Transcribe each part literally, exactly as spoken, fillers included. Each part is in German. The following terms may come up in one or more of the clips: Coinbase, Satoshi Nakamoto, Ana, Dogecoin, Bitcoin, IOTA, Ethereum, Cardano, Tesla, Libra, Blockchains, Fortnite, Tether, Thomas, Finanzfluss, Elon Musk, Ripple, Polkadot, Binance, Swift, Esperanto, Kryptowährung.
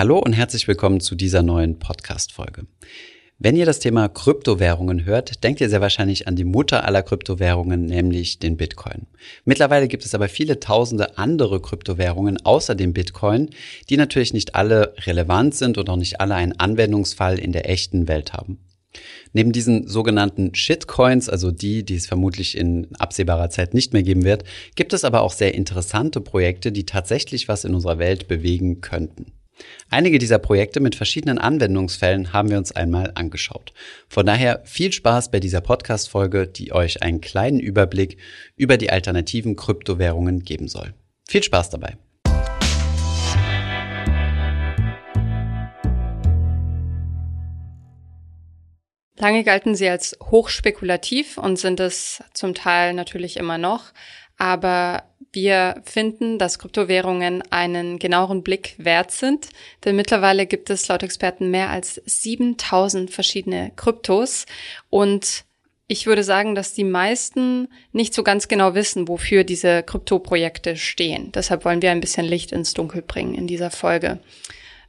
Hallo und herzlich willkommen zu dieser neuen Podcast-Folge. Wenn ihr das Thema Kryptowährungen hört, denkt ihr sehr wahrscheinlich an die Mutter aller Kryptowährungen, nämlich den Bitcoin. Mittlerweile gibt es aber viele tausende andere Kryptowährungen außer dem Bitcoin, die natürlich nicht alle relevant sind und auch nicht alle einen Anwendungsfall in der echten Welt haben. Neben diesen sogenannten Shitcoins, also die, die es vermutlich in absehbarer Zeit nicht mehr geben wird, gibt es aber auch sehr interessante Projekte, die tatsächlich was in unserer Welt bewegen könnten. Einige dieser Projekte mit verschiedenen Anwendungsfällen haben wir uns einmal angeschaut. Von daher viel Spaß bei dieser Podcast-Folge, die euch einen kleinen Überblick über die alternativen Kryptowährungen geben soll. Viel Spaß dabei! Lange galten sie als hochspekulativ und sind es zum Teil natürlich immer noch, aber wir finden, dass Kryptowährungen einen genaueren Blick wert sind, denn mittlerweile gibt es laut Experten mehr als siebentausend verschiedene Kryptos und ich würde sagen, dass die meisten nicht so ganz genau wissen, wofür diese Kryptoprojekte stehen. Deshalb wollen wir ein bisschen Licht ins Dunkel bringen in dieser Folge.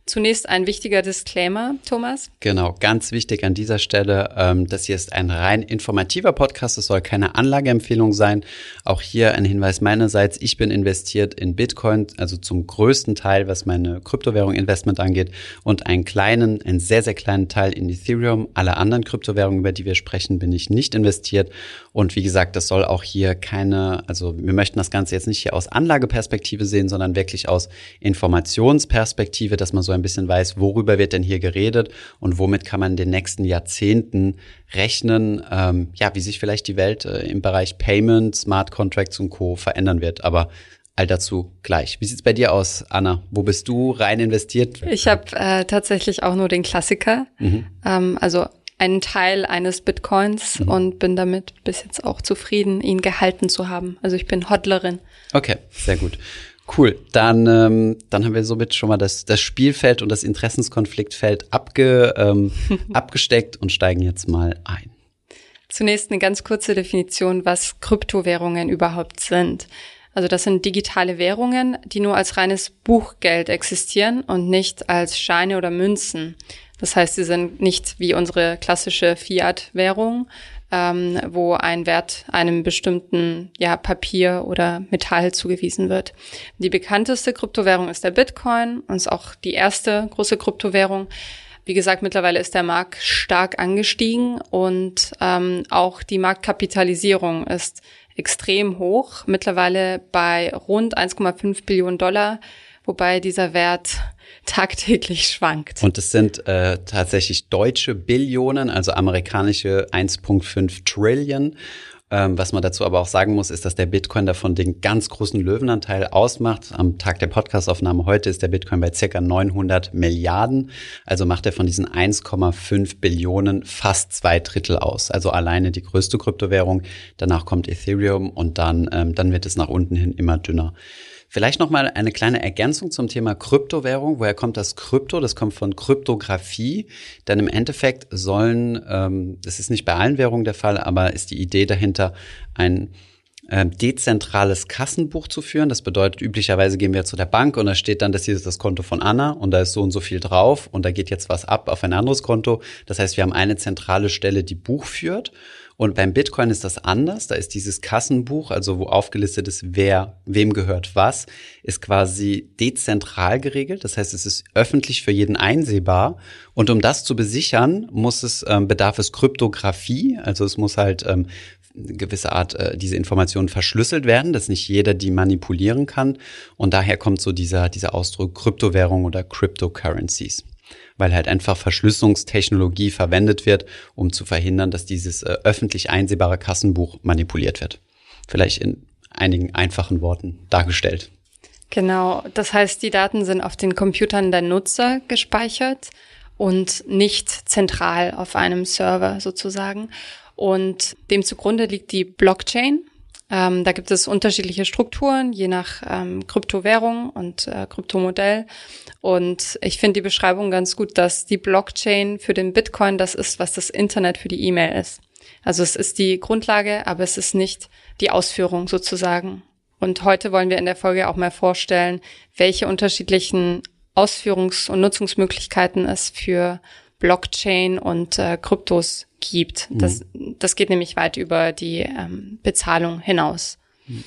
Zunächst ein wichtiger Disclaimer, Thomas. Genau, ganz wichtig an dieser Stelle, ähm, das hier ist ein rein informativer Podcast, es soll keine Anlageempfehlung sein. Auch hier ein Hinweis meinerseits, ich bin investiert in Bitcoin, also zum größten Teil, was meine Kryptowährung Investment angeht und einen kleinen, einen sehr, sehr kleinen Teil in Ethereum. Alle anderen Kryptowährungen, über die wir sprechen, bin ich nicht investiert und wie gesagt, das soll auch hier keine, also wir möchten das Ganze jetzt nicht hier aus Anlageperspektive sehen, sondern wirklich aus Informationsperspektive, dass man so ein bisschen weiß, worüber wird denn hier geredet und womit kann man in den nächsten Jahrzehnten rechnen, ähm, ja, wie sich vielleicht die Welt äh, im Bereich Payment, Smart Contracts und Co. verändern wird, aber all dazu gleich. Wie sieht es bei dir aus, Anna? Wo bist du rein investiert? Ich habe äh, tatsächlich auch nur den Klassiker, mhm. ähm, also einen Teil eines Bitcoins mhm. und bin damit bis jetzt auch zufrieden, ihn gehalten zu haben. Also ich bin Hodlerin. Okay, sehr gut. Cool, dann, ähm, dann haben wir somit schon mal das, das Spielfeld und das Interessenskonfliktfeld abge, ähm, abgesteckt und steigen jetzt mal ein. Zunächst eine ganz kurze Definition, was Kryptowährungen überhaupt sind. Also das sind digitale Währungen, die nur als reines Buchgeld existieren und nicht als Scheine oder Münzen. Das heißt, sie sind nicht wie unsere klassische Fiat-Währung, ähm, wo ein Wert einem bestimmten ja, Papier oder Metall zugewiesen wird. Die bekannteste Kryptowährung ist der Bitcoin und ist auch die erste große Kryptowährung. Wie gesagt, mittlerweile ist der Markt stark angestiegen und ähm, auch die Marktkapitalisierung ist extrem hoch, mittlerweile bei rund eins Komma fünf Billionen Dollar, wobei dieser Wert tagtäglich schwankt. Und es sind äh, tatsächlich deutsche Billionen, also amerikanische eins Komma fünf Trillion. Ähm, was man dazu aber auch sagen muss, ist, dass der Bitcoin davon den ganz großen Löwenanteil ausmacht. Am Tag der Podcastaufnahme heute ist der Bitcoin bei ca. neunhundert Milliarden. Also macht er von diesen eins Komma fünf Billionen fast zwei Drittel aus. Also alleine die größte Kryptowährung. Danach kommt Ethereum und dann, ähm, dann wird es nach unten hin immer dünner. Vielleicht nochmal eine kleine Ergänzung zum Thema Kryptowährung. Woher kommt das Krypto? Das kommt von Kryptographie, denn im Endeffekt sollen, ähm, das ist nicht bei allen Währungen der Fall, aber ist die Idee dahinter, ein dezentrales Kassenbuch zu führen. Das bedeutet, üblicherweise gehen wir zu der Bank und da steht dann, das hier ist das Konto von Anna und da ist so und so viel drauf und da geht jetzt was ab auf ein anderes Konto. Das heißt, wir haben eine zentrale Stelle, die Buch führt und beim Bitcoin ist das anders. Da ist dieses Kassenbuch, also wo aufgelistet ist, wer, wem gehört was, ist quasi dezentral geregelt. Das heißt, es ist öffentlich für jeden einsehbar und um das zu besichern, muss es, ähm, bedarf es Kryptographie, also es muss halt ähm, gewisse Art, äh, diese Informationen verschlüsselt werden, dass nicht jeder die manipulieren kann. Und daher kommt so dieser, dieser Ausdruck Kryptowährung oder Cryptocurrencies, weil halt einfach Verschlüsselungstechnologie verwendet wird, um zu verhindern, dass dieses äh, öffentlich einsehbare Kassenbuch manipuliert wird. Vielleicht in einigen einfachen Worten dargestellt. Genau, das heißt, die Daten sind auf den Computern der Nutzer gespeichert und nicht zentral auf einem Server sozusagen. Und dem zugrunde liegt die Blockchain. Ähm, da gibt es unterschiedliche Strukturen, je nach ähm, Kryptowährung und äh, Kryptomodell. Und ich finde die Beschreibung ganz gut, dass die Blockchain für den Bitcoin das ist, was das Internet für die E-Mail ist. Also es ist die Grundlage, aber es ist nicht die Ausführung sozusagen. Und heute wollen wir in der Folge auch mal vorstellen, welche unterschiedlichen Ausführungs- und Nutzungsmöglichkeiten es für Blockchain und äh, Kryptos gibt. Mhm. Das, das geht nämlich weit über die ähm, Bezahlung hinaus. Mhm.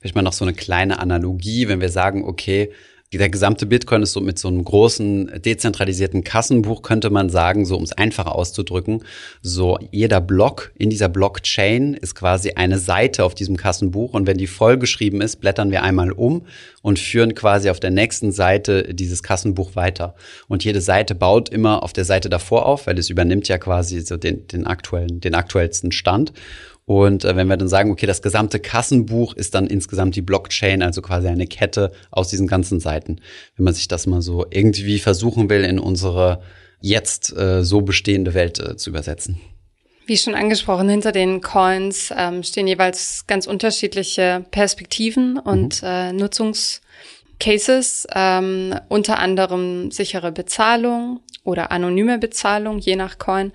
Vielleicht mal noch so eine kleine Analogie, wenn wir sagen, okay, der gesamte Bitcoin ist so mit so einem großen dezentralisierten Kassenbuch, könnte man sagen, so um es einfacher auszudrücken, so jeder Block in dieser Blockchain ist quasi eine Seite auf diesem Kassenbuch und wenn die vollgeschrieben ist, blättern wir einmal um und führen quasi auf der nächsten Seite dieses Kassenbuch weiter. Und jede Seite baut immer auf der Seite davor auf, weil es übernimmt ja quasi so den, den aktuellen, den aktuellsten Stand. Und äh, wenn wir dann sagen, okay, das gesamte Kassenbuch ist dann insgesamt die Blockchain, also quasi eine Kette aus diesen ganzen Seiten. Wenn man sich das mal so irgendwie versuchen will, in unsere jetzt äh, so bestehende Welt äh, zu übersetzen. Wie schon angesprochen, hinter den Coins ähm, stehen jeweils ganz unterschiedliche Perspektiven und mhm. äh, Nutzungscases, ähm, unter anderem sichere Bezahlung oder anonyme Bezahlung, je nach Coin.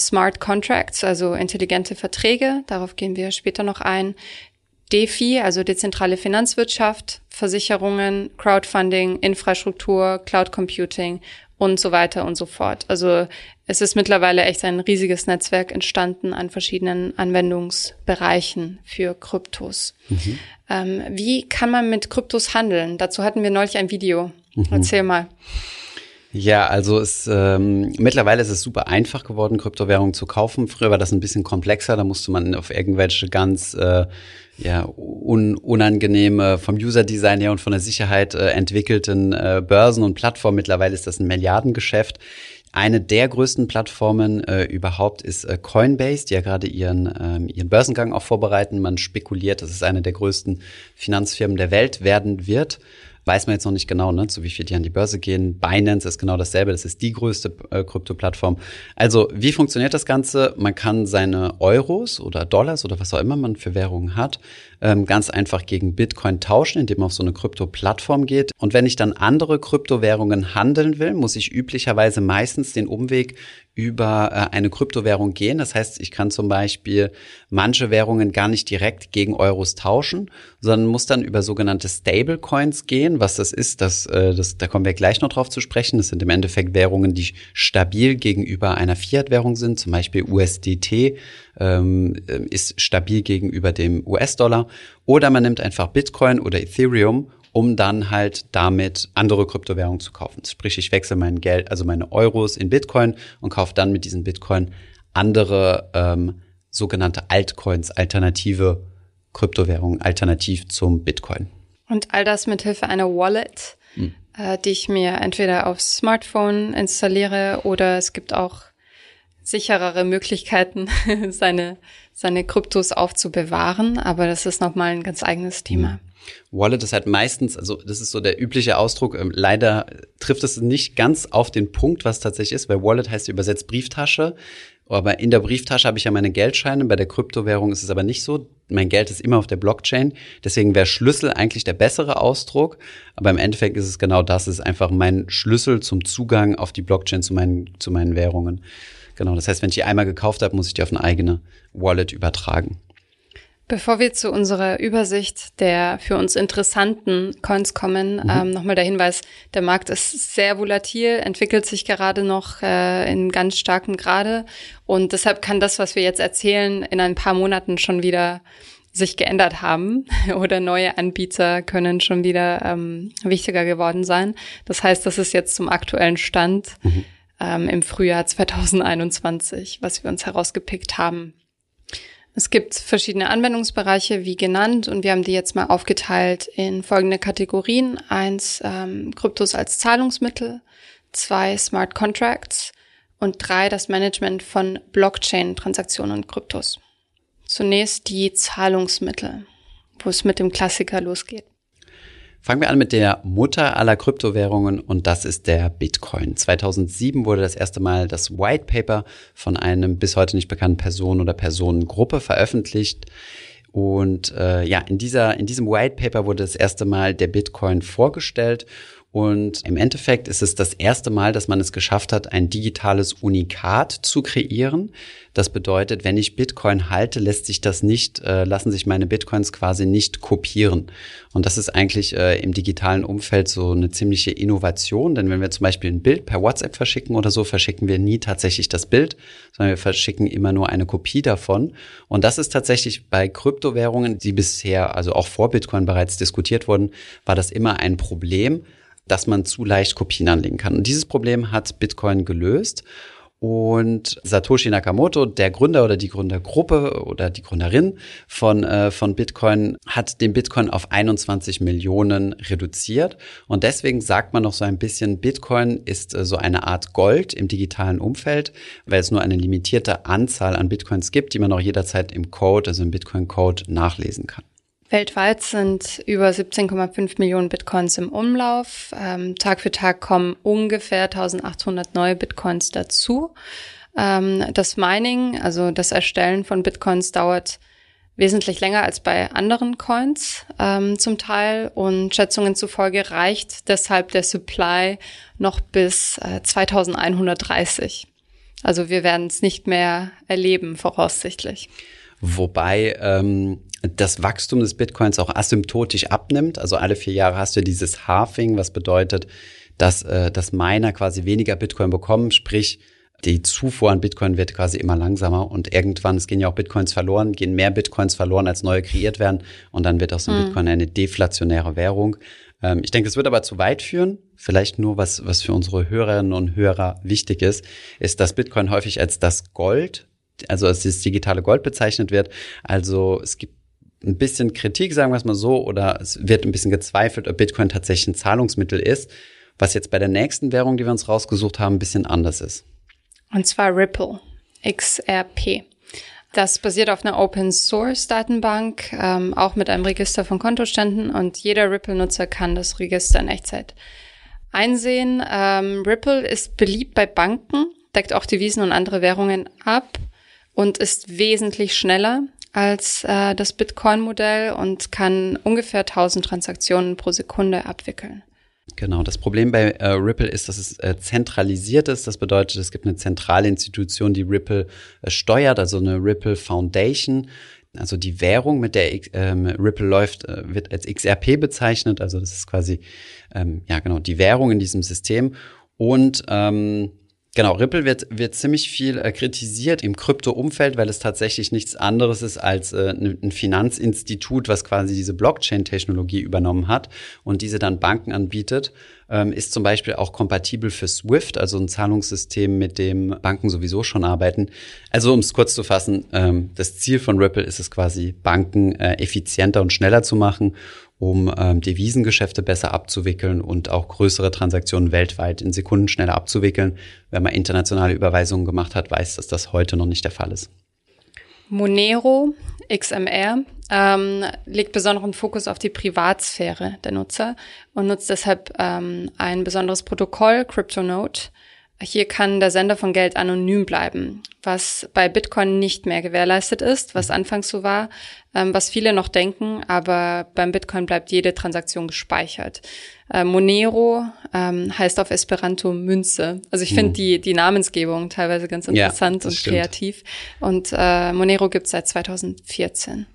Smart Contracts, also intelligente Verträge, darauf gehen wir später noch ein. DeFi, also dezentrale Finanzwirtschaft, Versicherungen, Crowdfunding, Infrastruktur, Cloud Computing und so weiter und so fort. Also es ist mittlerweile echt ein riesiges Netzwerk entstanden an verschiedenen Anwendungsbereichen für Kryptos. Mhm. Ähm, wie kann man mit Kryptos handeln? Dazu hatten wir neulich ein Video. Mhm. Erzähl mal. Ja, also es, ähm, mittlerweile ist es super einfach geworden, Kryptowährungen zu kaufen. Früher war das ein bisschen komplexer, da musste man auf irgendwelche ganz äh, ja, un- unangenehme, vom User-Design her und von der Sicherheit äh, entwickelten äh, Börsen und Plattformen. Mittlerweile ist das ein Milliardengeschäft. Eine der größten Plattformen äh, überhaupt ist äh, Coinbase, die ja gerade ihren, ähm, ihren Börsengang auch vorbereiten. Man spekuliert, dass es eine der größten Finanzfirmen der Welt werden wird. Weiß man jetzt noch nicht genau, ne, zu wie viel die an die Börse gehen. Binance ist genau dasselbe, das ist die größte äh, Krypto-Plattform. Also wie funktioniert das Ganze? Man kann seine Euros oder Dollars oder was auch immer man für Währungen hat, ähm, ganz einfach gegen Bitcoin tauschen, indem man auf so eine Krypto-Plattform geht. Und wenn ich dann andere Kryptowährungen handeln will, muss ich üblicherweise meistens den Umweg über äh, eine Kryptowährung gehen. Das heißt, ich kann zum Beispiel manche Währungen gar nicht direkt gegen Euros tauschen, sondern muss dann über sogenannte Stablecoins gehen. Was das ist, das, das, da kommen wir gleich noch drauf zu sprechen. Das sind im Endeffekt Währungen, die stabil gegenüber einer Fiat-Währung sind, zum Beispiel U S D T ähm, ist stabil gegenüber dem U S-Dollar. Oder man nimmt einfach Bitcoin oder Ethereum, um dann halt damit andere Kryptowährungen zu kaufen. Sprich, ich wechsle mein Geld, also meine Euros in Bitcoin und kaufe dann mit diesen Bitcoin andere ähm, sogenannte Altcoins, alternative Kryptowährungen, alternativ zum Bitcoin. Und all das mit Hilfe einer Wallet, hm. äh, die ich mir entweder aufs Smartphone installiere oder es gibt auch sicherere Möglichkeiten, seine, seine Kryptos aufzubewahren. Aber das ist nochmal ein ganz eigenes Thema. Hm. Wallet ist halt meistens, also das ist so der übliche Ausdruck, leider trifft es nicht ganz auf den Punkt, was tatsächlich ist, weil Wallet heißt übersetzt Brieftasche, aber in der Brieftasche habe ich ja meine Geldscheine, bei der Kryptowährung ist es aber nicht so, mein Geld ist immer auf der Blockchain, deswegen wäre Schlüssel eigentlich der bessere Ausdruck, aber im Endeffekt ist es genau das, es ist einfach mein Schlüssel zum Zugang auf die Blockchain zu meinen, zu meinen Währungen. Genau, das heißt, wenn ich die einmal gekauft habe, muss ich die auf eine eigene Wallet übertragen. Bevor wir zu unserer Übersicht der für uns interessanten Coins kommen, mhm. ähm, nochmal der Hinweis, der Markt ist sehr volatil, entwickelt sich gerade noch äh, in ganz starkem Grade und deshalb kann das, was wir jetzt erzählen, in ein paar Monaten schon wieder sich geändert haben oder neue Anbieter können schon wieder ähm, wichtiger geworden sein. Das heißt, das ist jetzt zum aktuellen Stand mhm. ähm, im Frühjahr zwanzig einundzwanzig, was wir uns herausgepickt haben. Es gibt verschiedene Anwendungsbereiche, wie genannt, und wir haben die jetzt mal aufgeteilt in folgende Kategorien. Eins, ähm, Kryptos als Zahlungsmittel, zwei, Smart Contracts und drei, das Management von Blockchain-Transaktionen und Kryptos. Zunächst die Zahlungsmittel, wo es mit dem Klassiker losgeht. Fangen wir an mit der Mutter aller Kryptowährungen und das ist der Bitcoin. zweitausendsieben wurde das erste Mal das White Paper von einem bis heute nicht bekannten Person oder Personengruppe veröffentlicht. Und äh, ja, in dieser in diesem White Paper wurde das erste Mal der Bitcoin vorgestellt Und im Endeffekt ist es das erste Mal, dass man es geschafft hat, ein digitales Unikat zu kreieren. Das bedeutet, wenn ich Bitcoin halte, lässt sich das nicht, äh, lassen sich meine Bitcoins quasi nicht kopieren. Und das ist eigentlich äh, im digitalen Umfeld so eine ziemliche Innovation, denn wenn wir zum Beispiel ein Bild per WhatsApp verschicken oder so, verschicken wir nie tatsächlich das Bild, sondern wir verschicken immer nur eine Kopie davon. Und das ist tatsächlich bei Kryptowährungen, die bisher, also auch vor Bitcoin bereits diskutiert wurden, war das immer ein Problem, dass man zu leicht Kopien anlegen kann. Und dieses Problem hat Bitcoin gelöst. Und Satoshi Nakamoto, der Gründer oder die Gründergruppe oder die Gründerin von, äh, von Bitcoin, hat den Bitcoin auf einundzwanzig Millionen reduziert. Und deswegen sagt man noch so ein bisschen, Bitcoin ist äh, so eine Art Gold im digitalen Umfeld, weil es nur eine limitierte Anzahl an Bitcoins gibt, die man auch jederzeit im Code, also im Bitcoin-Code, nachlesen kann. Weltweit sind über siebzehn Komma fünf Millionen Bitcoins im Umlauf. Ähm, Tag für Tag kommen ungefähr eintausendachthundert neue Bitcoins dazu. Ähm, das Mining, also das Erstellen von Bitcoins, dauert wesentlich länger als bei anderen Coins ähm, zum Teil. Und Schätzungen zufolge reicht deshalb der Supply noch bis äh, zweitausendeinhundertdreißig. Also wir werden es nicht mehr erleben, voraussichtlich. Wobei ähm, das Wachstum des Bitcoins auch asymptotisch abnimmt. Also alle vier Jahre hast du dieses Halving, was bedeutet, dass, äh, dass Miner quasi weniger Bitcoin bekommen, sprich die Zufuhr an Bitcoin wird quasi immer langsamer und irgendwann, es gehen ja auch Bitcoins verloren, gehen mehr Bitcoins verloren, als neue kreiert werden und dann wird aus dem mhm. Bitcoin eine deflationäre Währung. Ähm, ich denke, es wird aber zu weit führen. Vielleicht nur, was, was für unsere Hörerinnen und Hörer wichtig ist, ist, dass Bitcoin häufig als das Gold, also als das digitale Gold bezeichnet wird. Also es gibt ein bisschen Kritik, sagen wir es mal so, oder es wird ein bisschen gezweifelt, ob Bitcoin tatsächlich ein Zahlungsmittel ist, was jetzt bei der nächsten Währung, die wir uns rausgesucht haben, ein bisschen anders ist. Und zwar Ripple, X R P. Das basiert auf einer Open-Source-Datenbank, ähm, auch mit einem Register von Kontoständen und jeder Ripple-Nutzer kann das Register in Echtzeit einsehen. Ähm, Ripple ist beliebt bei Banken, deckt auch Devisen und andere Währungen ab und ist wesentlich schneller als äh, das Bitcoin-Modell und kann ungefähr tausend Transaktionen pro Sekunde abwickeln. Genau, das Problem bei äh, Ripple ist, dass es äh, zentralisiert ist. Das bedeutet, es gibt eine zentrale Institution, die Ripple äh, steuert, also eine Ripple Foundation. Also die Währung, mit der X, ähm, Ripple läuft, äh, wird als X R P bezeichnet. Also das ist quasi, ähm, ja genau, die Währung in diesem System. Und ähm, Genau, Ripple wird, wird ziemlich viel äh, kritisiert im Krypto-Umfeld, weil es tatsächlich nichts anderes ist als äh, ein Finanzinstitut, was quasi diese Blockchain-Technologie übernommen hat und diese dann Banken anbietet. Ähm, ist zum Beispiel auch kompatibel für Swift, also ein Zahlungssystem, mit dem Banken sowieso schon arbeiten. Also um es kurz zu fassen, ähm, das Ziel von Ripple ist es quasi, Banken äh, effizienter und schneller zu machen, um ähm, Devisengeschäfte besser abzuwickeln und auch größere Transaktionen weltweit in Sekunden schneller abzuwickeln. Wenn man internationale Überweisungen gemacht hat, weiß, dass das heute noch nicht der Fall ist. Monero, X M R, ähm, legt besonderen Fokus auf die Privatsphäre der Nutzer und nutzt deshalb ähm, ein besonderes Protokoll, CryptoNote. Hier kann der Sender von Geld anonym bleiben, was bei Bitcoin nicht mehr gewährleistet ist, was anfangs so war, ähm, was viele noch denken, aber beim Bitcoin bleibt jede Transaktion gespeichert. Äh, Monero ähm, heißt auf Esperanto Münze. Also ich finde mhm. die die Namensgebung teilweise ganz interessant ja, und stimmt. kreativ. Und äh, Monero gibt's seit zweitausendvierzehn.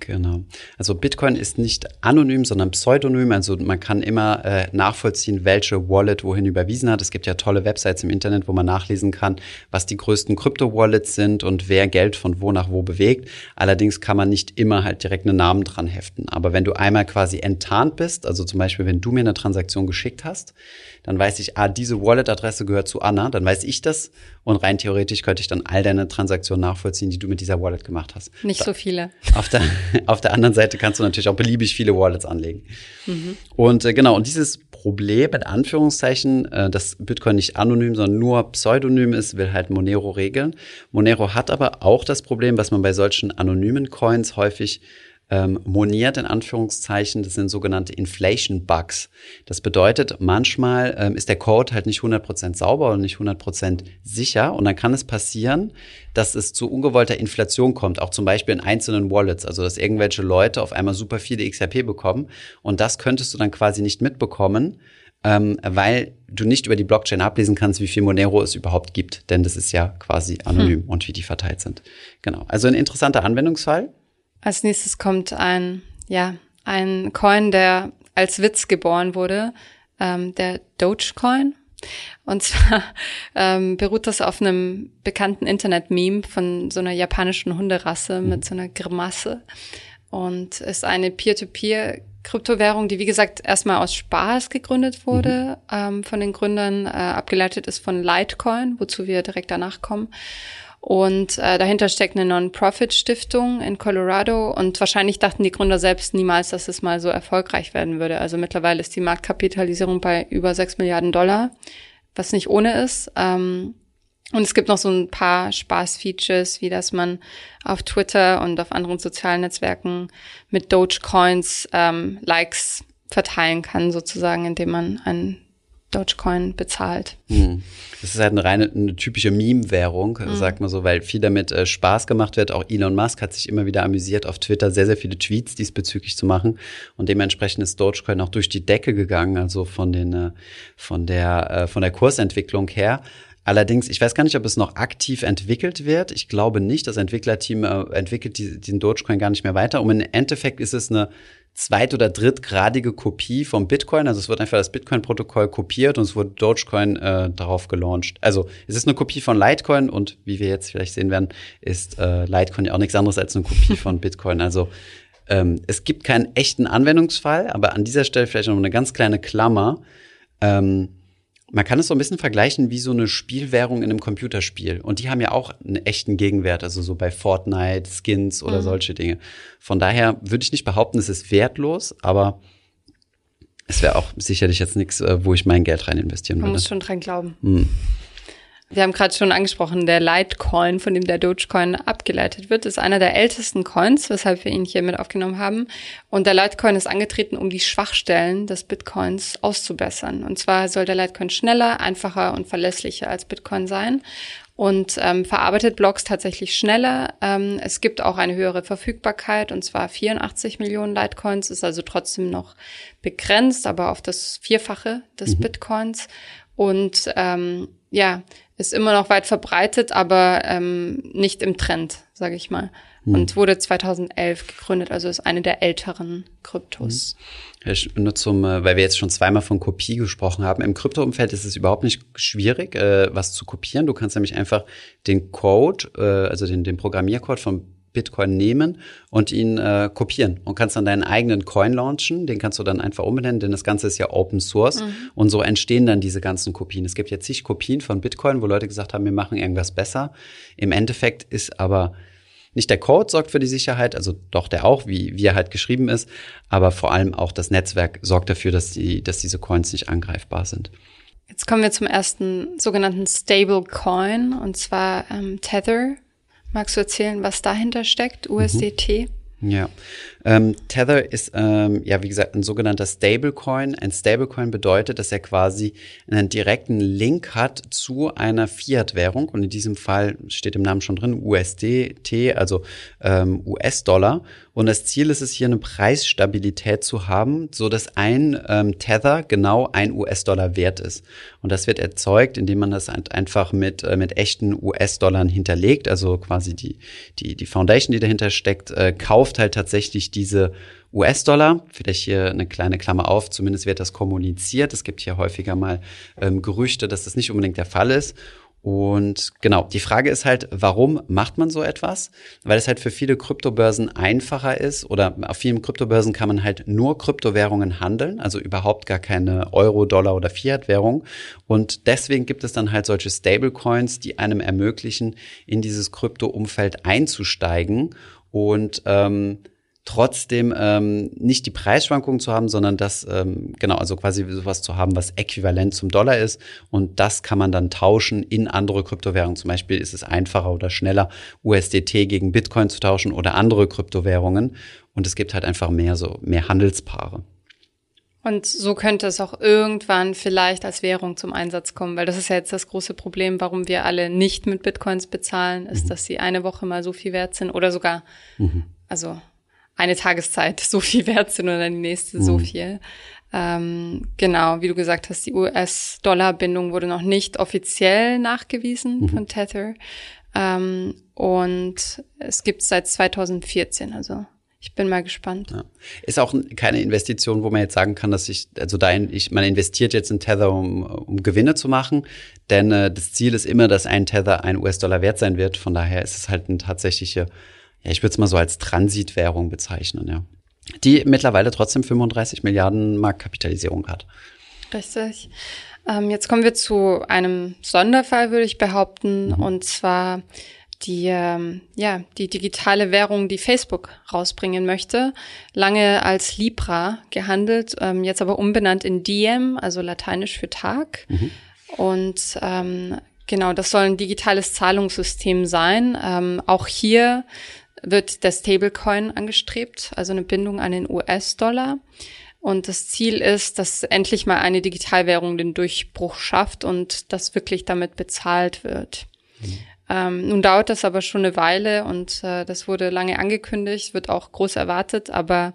Genau. Also Bitcoin ist nicht anonym, sondern pseudonym. Also man kann immer äh, nachvollziehen, welche Wallet wohin überwiesen hat. Es gibt ja tolle Websites im Internet, wo man nachlesen kann, was die größten Krypto-Wallets sind und wer Geld von wo nach wo bewegt. Allerdings kann man nicht immer halt direkt einen Namen dran heften. Aber wenn du einmal quasi enttarnt bist, also zum Beispiel, wenn du mir eine Transaktion geschickt hast, dann weiß ich, ah, diese Wallet-Adresse gehört zu Ana, dann weiß ich das. Und rein theoretisch könnte ich dann all deine Transaktionen nachvollziehen, die du mit dieser Wallet gemacht hast. Nicht so viele. Auf der, auf der anderen Seite kannst du natürlich auch beliebig viele Wallets anlegen. Mhm. Und äh, genau, und dieses Problem, in Anführungszeichen, äh, dass Bitcoin nicht anonym, sondern nur pseudonym ist, will halt Monero regeln. Monero hat aber auch das Problem, was man bei solchen anonymen Coins häufig Ähm, moniert, in Anführungszeichen, das sind sogenannte Inflation-Bugs. Das bedeutet, manchmal ähm, ist der Code halt nicht hundert Prozent sauber und nicht hundert Prozent sicher und dann kann es passieren, dass es zu ungewollter Inflation kommt, auch zum Beispiel in einzelnen Wallets, also dass irgendwelche Leute auf einmal super viele X R P bekommen und das könntest du dann quasi nicht mitbekommen, ähm, weil du nicht über die Blockchain ablesen kannst, wie viel Monero es überhaupt gibt, denn das ist ja quasi anonym hm. und wie die verteilt sind. Genau, also ein interessanter Anwendungsfall. Als nächstes kommt ein, ja, ein Coin, der als Witz geboren wurde, ähm, der Dogecoin. Und zwar ähm, beruht das auf einem bekannten Internet-Meme von so einer japanischen Hunderasse mhm. mit so einer Grimasse und ist eine Peer-to-Peer-Kryptowährung, die wie gesagt erstmal aus Spaß gegründet wurde, mhm. ähm, von den Gründern, äh, abgeleitet ist von Litecoin, wozu wir direkt danach kommen. Und äh, dahinter steckt eine Non-Profit-Stiftung in Colorado und wahrscheinlich dachten die Gründer selbst niemals, dass es mal so erfolgreich werden würde. Also mittlerweile ist die Marktkapitalisierung bei über sechs Milliarden Dollar, was nicht ohne ist. Ähm, und es gibt noch so ein paar Spaß-Features, wie dass man auf Twitter und auf anderen sozialen Netzwerken mit Dogecoins ähm, Likes verteilen kann, sozusagen, indem man einen Dogecoin bezahlt. Hm. Das ist halt eine reine, eine typische Meme-Währung, mhm. sagt man so, weil viel damit äh, Spaß gemacht wird. Auch Elon Musk hat sich immer wieder amüsiert, auf Twitter sehr, sehr viele Tweets diesbezüglich zu machen. Und dementsprechend ist Dogecoin auch durch die Decke gegangen, also von den, äh, von der, äh, von der Kursentwicklung her. Allerdings, ich weiß gar nicht, ob es noch aktiv entwickelt wird. Ich glaube nicht. Das Entwicklerteam äh, entwickelt die, den Dogecoin gar nicht mehr weiter. Und im Endeffekt ist es eine zweit- oder drittgradige Kopie vom Bitcoin. Also es wird einfach das Bitcoin-Protokoll kopiert und es wurde Dogecoin äh, darauf gelauncht. Also es ist eine Kopie von Litecoin und wie wir jetzt vielleicht sehen werden, ist äh, Litecoin ja auch nichts anderes als eine Kopie von Bitcoin. Also ähm, es gibt keinen echten Anwendungsfall, aber an dieser Stelle vielleicht noch eine ganz kleine Klammer. Ähm, Man kann es so ein bisschen vergleichen wie so eine Spielwährung in einem Computerspiel. Und die haben ja auch einen echten Gegenwert, also so bei Fortnite, Skins oder mhm. solche Dinge. Von daher würde ich nicht behaupten, es ist wertlos, aber es wäre auch sicherlich jetzt nichts, wo ich mein Geld rein investieren würde. Man muss schon dran glauben. Mhm. Wir haben gerade schon angesprochen, der Litecoin, von dem der Dogecoin abgeleitet wird, ist einer der ältesten Coins, weshalb wir ihn hier mit aufgenommen haben. Und der Litecoin ist angetreten, um die Schwachstellen des Bitcoins auszubessern. Und zwar soll der Litecoin schneller, einfacher und verlässlicher als Bitcoin sein und ähm, verarbeitet Blocks tatsächlich schneller. Ähm, es gibt auch eine höhere Verfügbarkeit, und zwar vierundachtzig Millionen Litecoins, ist also trotzdem noch begrenzt, aber auf das Vierfache des mhm. Bitcoins. Und ähm, ja, ist immer noch weit verbreitet, aber ähm, nicht im Trend, sage ich mal. Hm. Und wurde zweitausendelf gegründet, also ist eine der älteren Kryptos. Hm. Nur zum, weil wir jetzt schon zweimal von Kopie gesprochen haben. Im Krypto-Umfeld ist es überhaupt nicht schwierig, äh, was zu kopieren. Du kannst nämlich einfach den Code, äh, also den, den Programmiercode von Bitcoin nehmen und ihn äh, kopieren und kannst dann deinen eigenen Coin launchen, den kannst du dann einfach umbenennen, denn das Ganze ist ja Open Source mhm. und so entstehen dann diese ganzen Kopien. Es gibt ja zig Kopien von Bitcoin, wo Leute gesagt haben, wir machen irgendwas besser. Im Endeffekt ist aber nicht der Code sorgt für die Sicherheit, also doch der auch, wie, wie er halt geschrieben ist, aber vor allem auch das Netzwerk sorgt dafür, dass, die, dass diese Coins nicht angreifbar sind. Jetzt kommen wir zum ersten sogenannten Stablecoin und zwar ähm, Tether. Magst du erzählen, was dahinter steckt, U S D T? Ja, ähm, Tether ist, ähm, ja wie gesagt, ein sogenannter Stablecoin. Ein Stablecoin bedeutet, dass er quasi einen direkten Link hat zu einer Fiat-Währung. Und in diesem Fall steht im Namen schon drin, U S D T, also ähm, U S-Dollar. Und das Ziel ist es, hier eine Preisstabilität zu haben, so dass ein ähm, Tether genau ein U S-Dollar wert ist. Und das wird erzeugt, indem man das einfach mit äh, mit echten U S-Dollar hinterlegt. Also quasi die die die Foundation, die dahinter steckt, äh, kauft halt tatsächlich diese U S-Dollar. Vielleicht hier eine kleine Klammer auf, zumindest wird das kommuniziert. Es gibt hier häufiger mal ähm, Gerüchte, dass das nicht unbedingt der Fall ist. Und genau, die Frage ist halt, warum macht man so etwas? Weil es halt für viele Kryptobörsen einfacher ist oder auf vielen Kryptobörsen kann man halt nur Kryptowährungen handeln, also überhaupt gar keine Euro, Dollar oder Fiat-Währung. Und deswegen gibt es dann halt solche Stablecoins, die einem ermöglichen, in dieses Krypto-Umfeld einzusteigen und ähm, trotzdem ähm, nicht die Preisschwankungen zu haben, sondern das, ähm, genau, also quasi sowas zu haben, was äquivalent zum Dollar ist. Und das kann man dann tauschen in andere Kryptowährungen. Zum Beispiel ist es einfacher oder schneller, U S D T gegen Bitcoin zu tauschen oder andere Kryptowährungen. Und es gibt halt einfach mehr so, mehr Handelspaare. Und so könnte es auch irgendwann vielleicht als Währung zum Einsatz kommen, weil das ist ja jetzt das große Problem, warum wir alle nicht mit Bitcoins bezahlen, ist, mhm. dass sie eine Woche mal so viel wert sind oder sogar, mhm. also eine Tageszeit so viel wert sind oder die nächste so viel. Ähm, genau, wie du gesagt hast, die U S-Dollar-Bindung wurde noch nicht offiziell nachgewiesen mhm. von Tether. Ähm, und es gibt es seit zweitausendvierzehn, also ich bin mal gespannt. Ja. Ist auch keine Investition, wo man jetzt sagen kann, dass ich, also da ich, man investiert jetzt in Tether, um, um Gewinne zu machen, denn äh, das Ziel ist immer, dass ein Tether ein U S-Dollar wert sein wird. Von daher ist es halt eine tatsächliche, ja, ich würde es mal so als Transitwährung bezeichnen, ja. Die mittlerweile trotzdem fünfunddreißig Milliarden Marktkapitalisierung hat. Richtig. Ähm, jetzt kommen wir zu einem Sonderfall, würde ich behaupten, mhm. und zwar die ähm, ja die digitale Währung, die Facebook rausbringen möchte, lange als Libra gehandelt, ähm, jetzt aber umbenannt in Diem, also lateinisch für Tag. Mhm. Und ähm, genau, das soll ein digitales Zahlungssystem sein. Ähm, auch hier wird der Stablecoin angestrebt, also eine Bindung an den U S-Dollar. Und das Ziel ist, dass endlich mal eine Digitalwährung den Durchbruch schafft und dass wirklich damit bezahlt wird. Mhm. Ähm, nun dauert das aber schon eine Weile und äh, das wurde lange angekündigt, wird auch groß erwartet, aber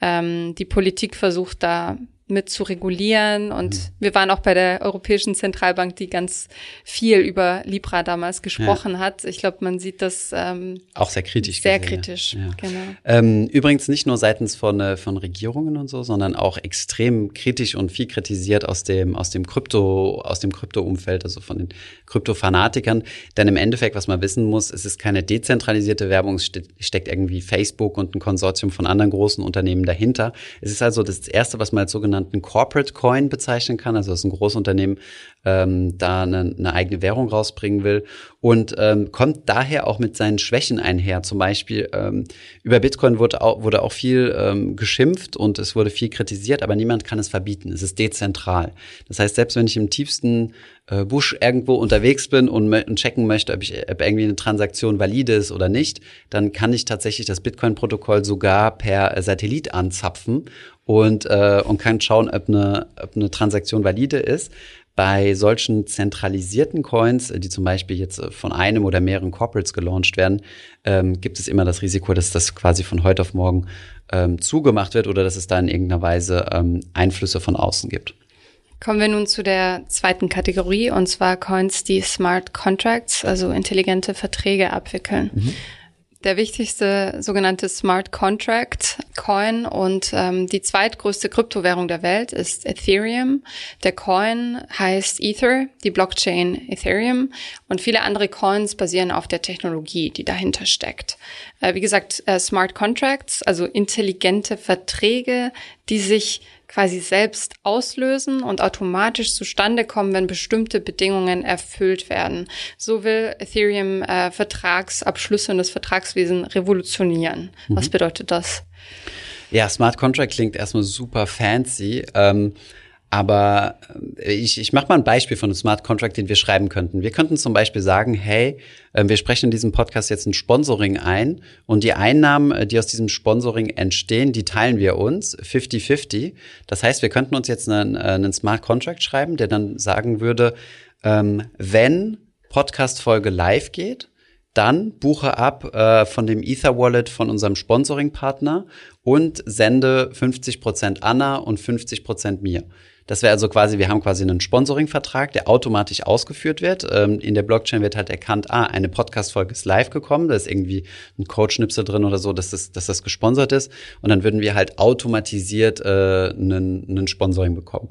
ähm, die Politik versucht da mit zu regulieren und mhm. wir waren auch bei der Europäischen Zentralbank, die ganz viel über Libra damals gesprochen ja. hat. Ich glaube, man sieht das ähm, auch sehr kritisch. Sehr gesehen, kritisch, ja. Genau. Ähm, übrigens nicht nur seitens von von Regierungen und so, sondern auch extrem kritisch und viel kritisiert aus dem aus dem Krypto aus dem Krypto-Umfeld, also von den Krypto-Fanatikern. Denn im Endeffekt, was man wissen muss, es ist keine dezentralisierte Werbung. Es steckt irgendwie Facebook und ein Konsortium von anderen großen Unternehmen dahinter. Es ist also das Erste, was man als sogenannte einen Corporate Coin bezeichnen kann, also dass ein Großunternehmen ähm, da eine, eine eigene Währung rausbringen will und ähm, kommt daher auch mit seinen Schwächen einher. Zum Beispiel ähm, über Bitcoin wurde auch, wurde auch viel ähm, geschimpft und es wurde viel kritisiert, aber niemand kann es verbieten. Es ist dezentral. Das heißt, selbst wenn ich im tiefsten äh, Busch irgendwo unterwegs bin und, und checken möchte, ob, ich, ob irgendwie eine Transaktion valide ist oder nicht, dann kann ich tatsächlich das Bitcoin-Protokoll sogar per äh, Satellit anzapfen und äh, und kann schauen, ob eine ob eine Transaktion valide ist. Bei solchen zentralisierten Coins, die zum Beispiel jetzt von einem oder mehreren Corporates gelauncht werden, ähm, gibt es immer das Risiko, dass das quasi von heute auf morgen ähm, zugemacht wird oder dass es da in irgendeiner Weise ähm, Einflüsse von außen gibt. Kommen wir nun zu der zweiten Kategorie, und zwar Coins, die Smart Contracts, also intelligente Verträge abwickeln. Mhm. Der wichtigste sogenannte Smart Contract Coin und ähm, die zweitgrößte Kryptowährung der Welt ist Ethereum. Der Coin heißt Ether, die Blockchain Ethereum, und viele andere Coins basieren auf der Technologie, die dahinter steckt. Äh, wie gesagt, äh, Smart Contracts, also intelligente Verträge, die sich quasi selbst auslösen und automatisch zustande kommen, wenn bestimmte Bedingungen erfüllt werden. So will Ethereum äh, Vertragsabschlüsse und das Vertragswesen revolutionieren. Mhm. Was bedeutet das? Ja, Smart Contract klingt erstmal super fancy, ähm, aber ich, ich mache mal ein Beispiel von einem Smart Contract, den wir schreiben könnten. Wir könnten zum Beispiel sagen, hey, wir sprechen in diesem Podcast jetzt ein Sponsoring ein und die Einnahmen, die aus diesem Sponsoring entstehen, die teilen wir uns fifty fifty. Das heißt, wir könnten uns jetzt einen, einen Smart Contract schreiben, der dann sagen würde, wenn Podcast-Folge live geht, dann buche ab äh, von dem Ether-Wallet von unserem Sponsoring-Partner und sende fünfzig Prozent Anna und fünfzig Prozent mir. Das wäre also quasi, wir haben quasi einen Sponsoring-Vertrag, der automatisch ausgeführt wird. Ähm, in der Blockchain wird halt erkannt, ah, eine Podcast-Folge ist live gekommen, da ist irgendwie ein Code-Schnipsel drin oder so, dass das, dass das gesponsert ist. Und dann würden wir halt automatisiert äh, einen, einen Sponsoring bekommen.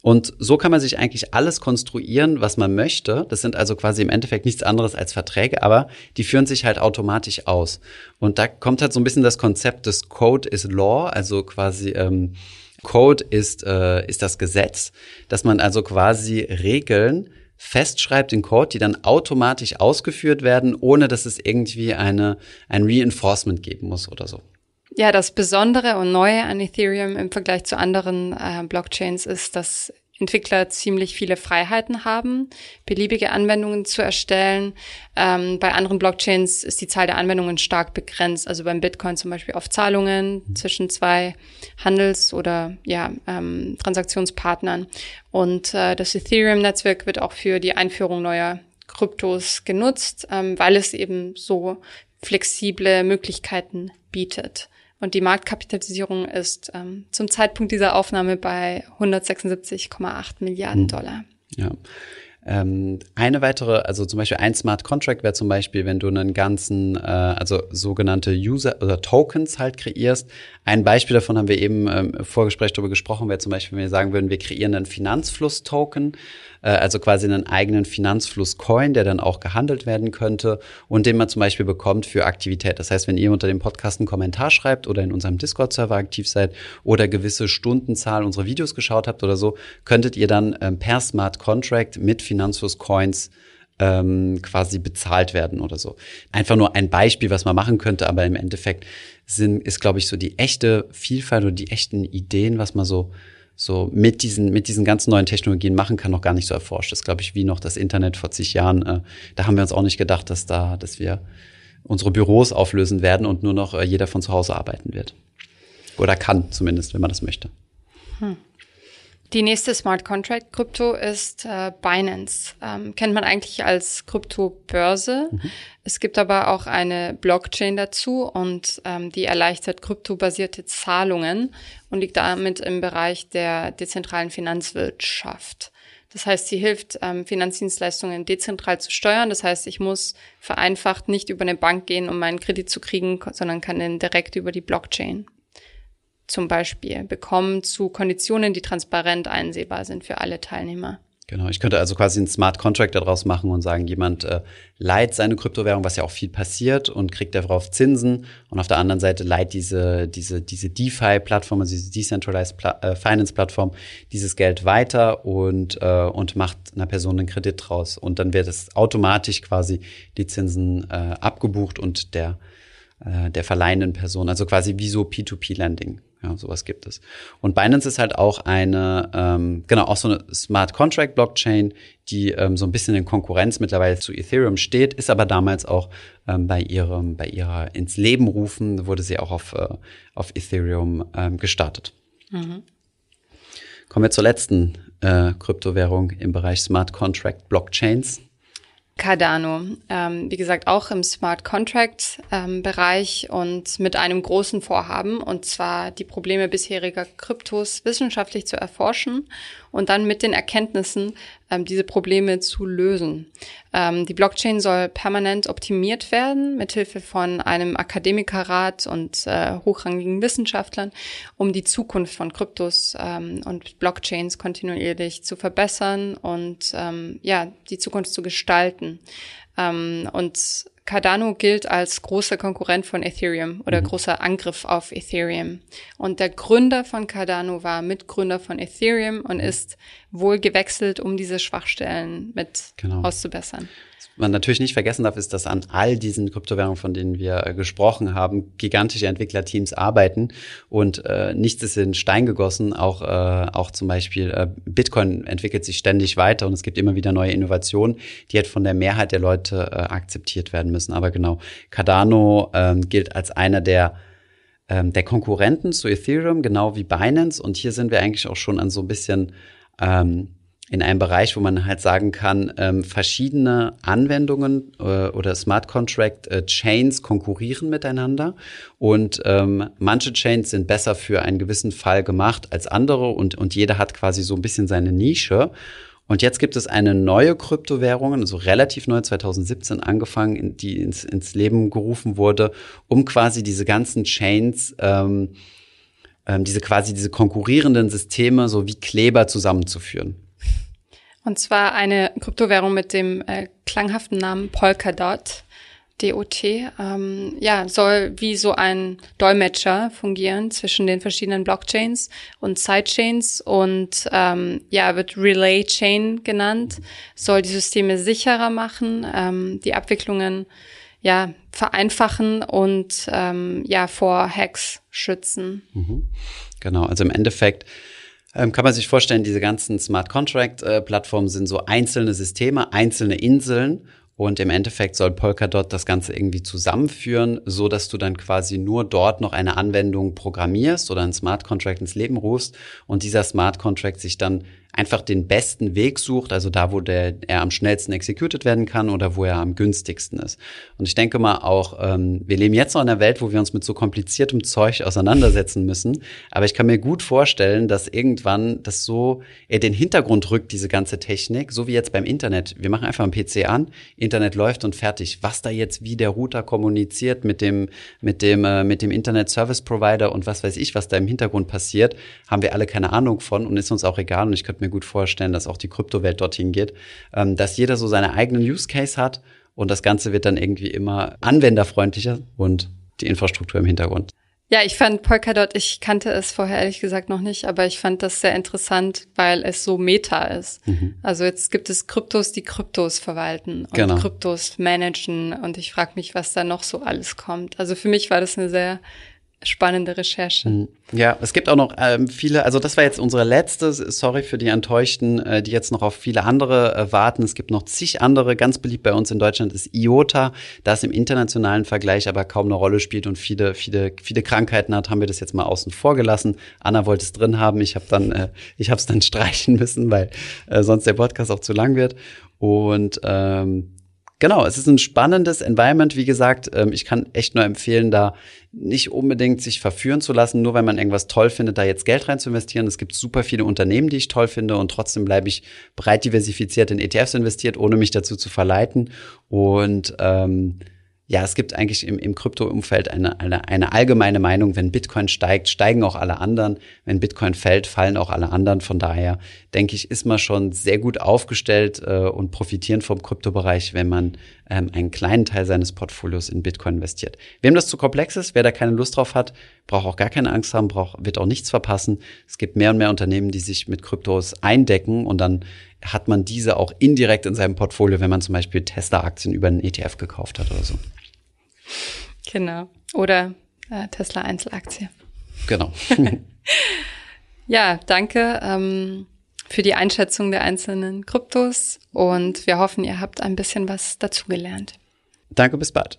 Und so kann man sich eigentlich alles konstruieren, was man möchte. Das sind also quasi im Endeffekt nichts anderes als Verträge, aber die führen sich halt automatisch aus. Und da kommt halt so ein bisschen das Konzept des Code is Law, also quasi ähm, Code ist, äh, ist das Gesetz, dass man also quasi Regeln festschreibt in Code, die dann automatisch ausgeführt werden, ohne dass es irgendwie eine, ein Reinforcement geben muss oder so. Ja, das Besondere und Neue an Ethereum im Vergleich zu anderen äh, Blockchains ist, dass Entwickler ziemlich viele Freiheiten haben, beliebige Anwendungen zu erstellen. Ähm, bei anderen Blockchains ist die Zahl der Anwendungen stark begrenzt. Also beim Bitcoin zum Beispiel auf Zahlungen zwischen zwei Handels- oder ja, ähm, Transaktionspartnern. Und äh, das Ethereum-Netzwerk wird auch für die Einführung neuer Kryptos genutzt, ähm, weil es eben so flexible Möglichkeiten bietet. Und die Marktkapitalisierung ist ähm, zum Zeitpunkt dieser Aufnahme bei hundertsechsundsiebzig Komma acht Milliarden mhm. Dollar. Ja. Ähm, eine weitere, also zum Beispiel ein Smart Contract wäre zum Beispiel, wenn du einen ganzen, äh, also sogenannte User oder Tokens halt kreierst. Ein Beispiel davon haben wir eben ähm, im Vorgespräch darüber gesprochen, wäre zum Beispiel, wenn wir sagen würden, wir kreieren einen Finanzfluss-Token, äh, also quasi einen eigenen Finanzfluss-Coin, der dann auch gehandelt werden könnte und den man zum Beispiel bekommt für Aktivität. Das heißt, wenn ihr unter dem Podcast einen Kommentar schreibt oder in unserem Discord-Server aktiv seid oder gewisse Stundenzahl unserer Videos geschaut habt oder so, könntet ihr dann ähm, per Smart Contract mit Finanzfluss-Coins ähm, quasi bezahlt werden oder so. Einfach nur ein Beispiel, was man machen könnte, aber im Endeffekt sind, ist, glaube ich, so die echte Vielfalt oder die echten Ideen, was man so, so mit diesen, mit diesen ganzen neuen Technologien machen kann, noch gar nicht so erforscht. Das ist, glaube ich, wie noch das Internet vor zig Jahren. Äh, da haben wir uns auch nicht gedacht, dass da, dass wir unsere Büros auflösen werden und nur noch äh, jeder von zu Hause arbeiten wird. Oder kann zumindest, wenn man das möchte. Hm. Die nächste Smart Contract Krypto ist äh, Binance. Ähm, kennt man eigentlich als Kryptobörse. Mhm. Es gibt aber auch eine Blockchain dazu und ähm, die erleichtert kryptobasierte Zahlungen und liegt damit im Bereich der dezentralen Finanzwirtschaft. Das heißt, sie hilft, ähm, Finanzdienstleistungen dezentral zu steuern. Das heißt, ich muss vereinfacht nicht über eine Bank gehen, um meinen Kredit zu kriegen, sondern kann den direkt über die Blockchain zum Beispiel bekommen, zu Konditionen, die transparent einsehbar sind für alle Teilnehmer. Genau, ich könnte also quasi einen Smart Contract daraus machen und sagen, jemand äh, leiht seine Kryptowährung, was ja auch viel passiert, und kriegt darauf Zinsen. Und auf der anderen Seite leiht diese diese diese DeFi-Plattform, also diese Decentralized Pla- äh, Finance-Plattform, dieses Geld weiter und äh, und macht einer Person einen Kredit draus. Und dann wird es automatisch quasi die Zinsen äh, abgebucht und der der verleihenden Person, also quasi wie so P zwei P Lending, ja, sowas gibt es. Und Binance ist halt auch eine, ähm, genau, auch so eine Smart Contract Blockchain, die ähm, so ein bisschen in Konkurrenz mittlerweile zu Ethereum steht, ist aber damals auch ähm, bei ihrem, bei ihrer ins Leben rufen, wurde sie auch auf, äh, auf Ethereum ähm, gestartet. Mhm. Kommen wir zur letzten äh, Kryptowährung im Bereich Smart Contract Blockchains. Cardano, ähm, wie gesagt, auch im Smart Contract ähm, Bereich und mit einem großen Vorhaben, und zwar die Probleme bisheriger Kryptos wissenschaftlich zu erforschen und dann mit den Erkenntnissen ähm, diese Probleme zu lösen. Ähm, die Blockchain soll permanent optimiert werden, mithilfe von einem Akademikerrat und äh, hochrangigen Wissenschaftlern, um die Zukunft von Kryptos ähm, und Blockchains kontinuierlich zu verbessern und ähm, ja, die Zukunft zu gestalten. Ähm, und Cardano gilt als großer Konkurrent von Ethereum oder großer Angriff auf Ethereum. Und der Gründer von Cardano war Mitgründer von Ethereum und ist wohl gewechselt, um diese Schwachstellen mit genau. auszubessern. Was man natürlich nicht vergessen darf, ist, dass an all diesen Kryptowährungen, von denen wir äh, gesprochen haben, gigantische Entwicklerteams arbeiten und äh, nichts ist in Stein gegossen. Auch, äh, auch zum Beispiel äh, Bitcoin entwickelt sich ständig weiter und es gibt immer wieder neue Innovationen, die halt von der Mehrheit der Leute äh, akzeptiert werden müssen. Müssen. Aber genau, Cardano ähm, gilt als einer der, ähm, der Konkurrenten zu Ethereum, genau wie Binance. Und hier sind wir eigentlich auch schon an so ein bisschen ähm, in einem Bereich, wo man halt sagen kann, ähm, verschiedene Anwendungen äh, oder Smart Contract äh, Chains konkurrieren miteinander. Und ähm, manche Chains sind besser für einen gewissen Fall gemacht als andere und, und jeder hat quasi so ein bisschen seine Nische. Und jetzt gibt es eine neue Kryptowährung, also relativ neu, zwanzig siebzehn angefangen, die ins, ins Leben gerufen wurde, um quasi diese ganzen Chains, ähm, ähm, diese quasi diese konkurrierenden Systeme sowie Kleber zusammenzuführen. Und zwar eine Kryptowährung mit dem äh, klanghaften Namen Polkadot, D O T, ähm, ja, soll wie so ein Dolmetscher fungieren zwischen den verschiedenen Blockchains und Sidechains und ähm, ja, wird Relay Chain genannt, soll die Systeme sicherer machen, ähm, die Abwicklungen ja vereinfachen und ähm, ja vor Hacks schützen. Mhm. Genau, also im Endeffekt kann man sich vorstellen, diese ganzen Smart Contract äh, Plattformen sind so einzelne Systeme, einzelne Inseln. Und im Endeffekt soll Polkadot das Ganze irgendwie zusammenführen, so dass du dann quasi nur dort noch eine Anwendung programmierst oder einen Smart Contract ins Leben rufst und dieser Smart Contract sich dann einfach den besten Weg sucht, also da, wo der, er am schnellsten executed werden kann oder wo er am günstigsten ist. Und ich denke mal auch, ähm, wir leben jetzt noch in einer Welt, wo wir uns mit so kompliziertem Zeug auseinandersetzen müssen, aber ich kann mir gut vorstellen, dass irgendwann das so in den Hintergrund rückt, diese ganze Technik, so wie jetzt beim Internet. Wir machen einfach einen P C an, Internet läuft und fertig. Was da jetzt, wie der Router kommuniziert mit dem, mit dem, äh, mit dem Internet Service Provider und was weiß ich, was da im Hintergrund passiert, haben wir alle keine Ahnung von und ist uns auch egal. Und ich könnte mir gut vorstellen, dass auch die Kryptowelt dorthin geht, ähm, dass jeder so seinen eigenen Use Case hat und das Ganze wird dann irgendwie immer anwenderfreundlicher und die Infrastruktur im Hintergrund. Ja, ich fand Polkadot, ich kannte es vorher ehrlich gesagt noch nicht, aber ich fand das sehr interessant, weil es so meta ist. Mhm. Also jetzt gibt es Kryptos, die Kryptos verwalten und genau. Kryptos managen und ich frage mich, was da noch so alles kommt. Also für mich war das eine sehr spannende Recherche. Ja, es gibt auch noch ähm, viele, also das war jetzt unsere letzte, sorry für die Enttäuschten, äh, die jetzt noch auf viele andere äh, warten. Es gibt noch zig andere, ganz beliebt bei uns in Deutschland ist I O T A, da es im internationalen Vergleich aber kaum eine Rolle spielt und viele, viele, viele Krankheiten hat, haben wir das jetzt mal außen vor gelassen. Anna wollte es drin haben, ich habe dann, äh, ich habe es dann streichen müssen, weil äh, sonst der Podcast auch zu lang wird. Und ähm, Genau, es ist ein spannendes Environment, wie gesagt, ich kann echt nur empfehlen, da nicht unbedingt sich verführen zu lassen, nur weil man irgendwas toll findet, da jetzt Geld rein zu investieren. Es gibt super viele Unternehmen, die ich toll finde und trotzdem bleibe ich breit diversifiziert in E T Fs investiert, ohne mich dazu zu verleiten und ähm, ja, es gibt eigentlich im, im Krypto-Umfeld eine, eine, eine allgemeine Meinung, wenn Bitcoin steigt, steigen auch alle anderen. Wenn Bitcoin fällt, fallen auch alle anderen. Von daher, denke ich, ist man schon sehr gut aufgestellt äh, und profitieren vom Kryptobereich, wenn man ähm, einen kleinen Teil seines Portfolios in Bitcoin investiert. Wem das zu komplex ist, wer da keine Lust drauf hat, braucht auch gar keine Angst haben, braucht, wird auch nichts verpassen. Es gibt mehr und mehr Unternehmen, die sich mit Kryptos eindecken und dann hat man diese auch indirekt in seinem Portfolio, wenn man zum Beispiel Tesla-Aktien über einen E T F gekauft hat oder so. Genau. Oder äh, Tesla-Einzelaktie. Genau. Ja, danke ähm, für die Einschätzung der einzelnen Kryptos und wir hoffen, ihr habt ein bisschen was dazugelernt. Danke, bis bald.